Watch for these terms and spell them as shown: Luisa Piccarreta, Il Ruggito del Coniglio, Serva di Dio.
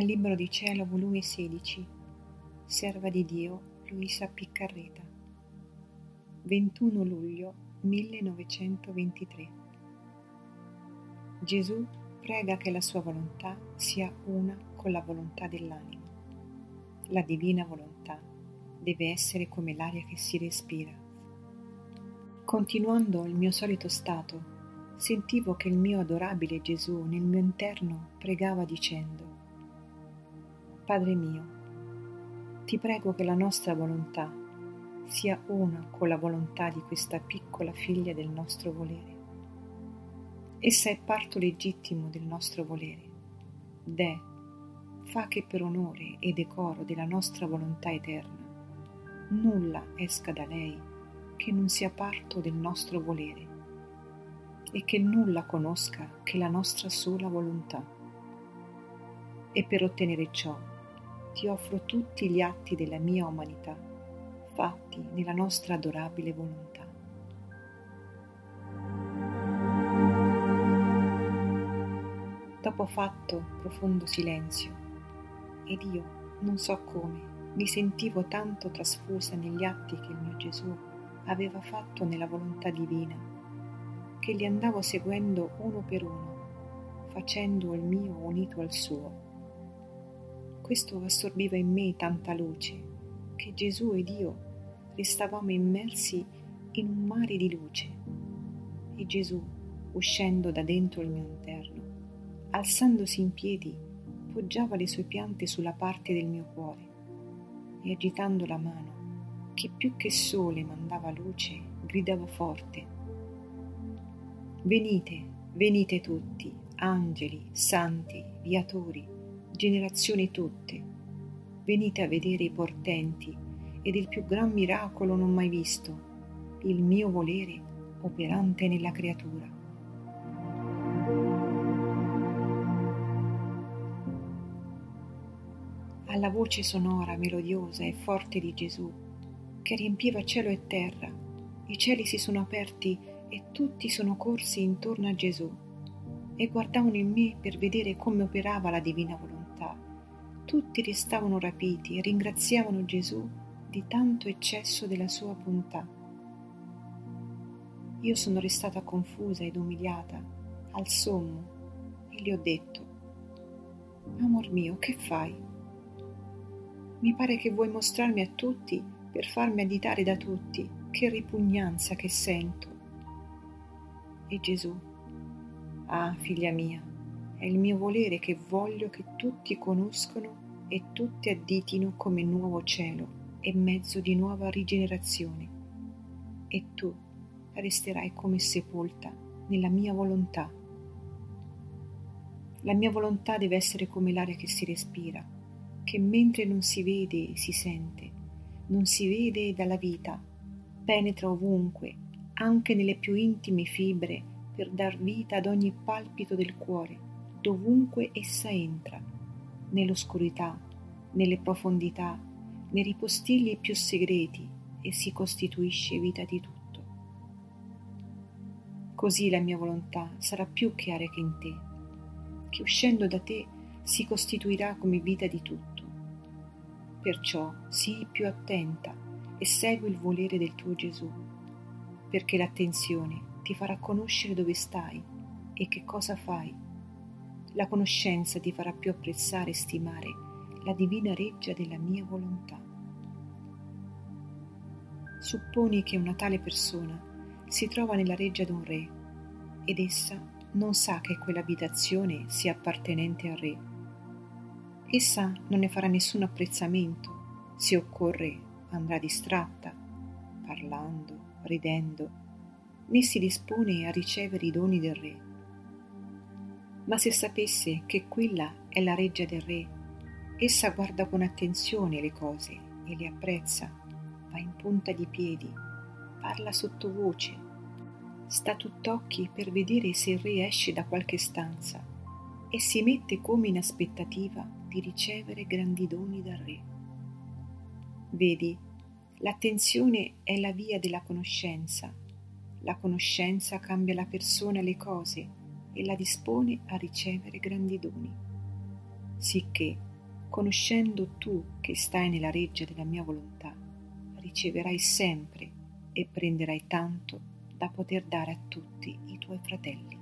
Dal Libro di Cielo, volume 16, Serva di Dio, Luisa Piccarreta, 21 luglio 1923. Gesù prega che la sua volontà sia una con la volontà dell'anima. La divina volontà deve essere come l'aria che si respira. Continuando il mio solito stato, sentivo che il mio adorabile Gesù nel mio interno pregava dicendo: Padre mio, ti prego che la nostra volontà sia una con la volontà di questa piccola figlia del nostro volere. Essa è parto legittimo del nostro volere ed è, fa che per onore e decoro della nostra volontà eterna, nulla esca da lei che non sia parto del nostro volere e che nulla conosca che la nostra sola volontà. E per ottenere ciò, ti offro tutti gli atti della mia umanità, fatti nella nostra adorabile volontà. Dopo fatto profondo silenzio, ed io, non so come, mi sentivo tanto trasfusa negli atti che il mio Gesù aveva fatto nella volontà divina, che li andavo seguendo uno per uno, facendo il mio unito al suo. Questo assorbiva in me tanta luce, che Gesù ed io restavamo immersi in un mare di luce, e Gesù, uscendo da dentro il mio interno, alzandosi in piedi, poggiava le sue piante sulla parte del mio cuore, e agitando la mano, che più che sole mandava luce, gridava forte: Venite, venite tutti, angeli, santi, viatori, generazioni tutte, venite a vedere i portenti ed il più gran miracolo non mai visto, il mio volere operante nella creatura. Alla voce sonora, melodiosa e forte di Gesù, che riempiva cielo e terra, i cieli si sono aperti e tutti sono corsi intorno a Gesù e guardavano in me per vedere come operava la divina volontà. Tutti restavano rapiti e ringraziavano Gesù di tanto eccesso della sua bontà. Io sono restata confusa ed umiliata al sommo e gli ho detto: Amor mio, che fai? Mi pare che vuoi mostrarmi a tutti per farmi additare da tutti. Che ripugnanza che sento! E Gesù: Ah, figlia mia, è il mio volere che voglio che tutti conoscono e tutti additino come nuovo cielo e mezzo di nuova rigenerazione. E tu resterai come sepolta nella mia volontà. La mia volontà deve essere come l'aria che si respira, che mentre non si vede si sente, non si vede dalla vita, penetra ovunque, anche nelle più intime fibre, per dar vita ad ogni palpito del cuore, dovunque essa entra, nell'oscurità, nelle profondità, nei ripostigli più segreti, e si costituisce vita di tutto. Così la mia volontà sarà più chiara che in te, che uscendo da te si costituirà come vita di tutto. Perciò sii più attenta e segui il volere del tuo Gesù, perché l'attenzione ti farà conoscere dove stai e che cosa fai. La conoscenza ti farà più apprezzare e stimare la divina reggia della mia volontà. Supponi che una tale persona si trova nella reggia d'un re ed essa non sa che quell'abitazione sia appartenente al re. Essa non ne farà nessun apprezzamento, se occorre andrà distratta, parlando, ridendo, né si dispone a ricevere i doni del re. Ma se sapesse che quella è la reggia del re, essa guarda con attenzione le cose e le apprezza, va in punta di piedi, parla sottovoce, sta tutt'occhi per vedere se il re esce da qualche stanza e si mette come in aspettativa di ricevere grandi doni dal re. Vedi, l'attenzione è la via della conoscenza. La conoscenza cambia la persona e le cose e la dispone a ricevere grandi doni, sicché conoscendo tu che stai nella reggia della mia volontà, riceverai sempre e prenderai tanto da poter dare a tutti i tuoi fratelli.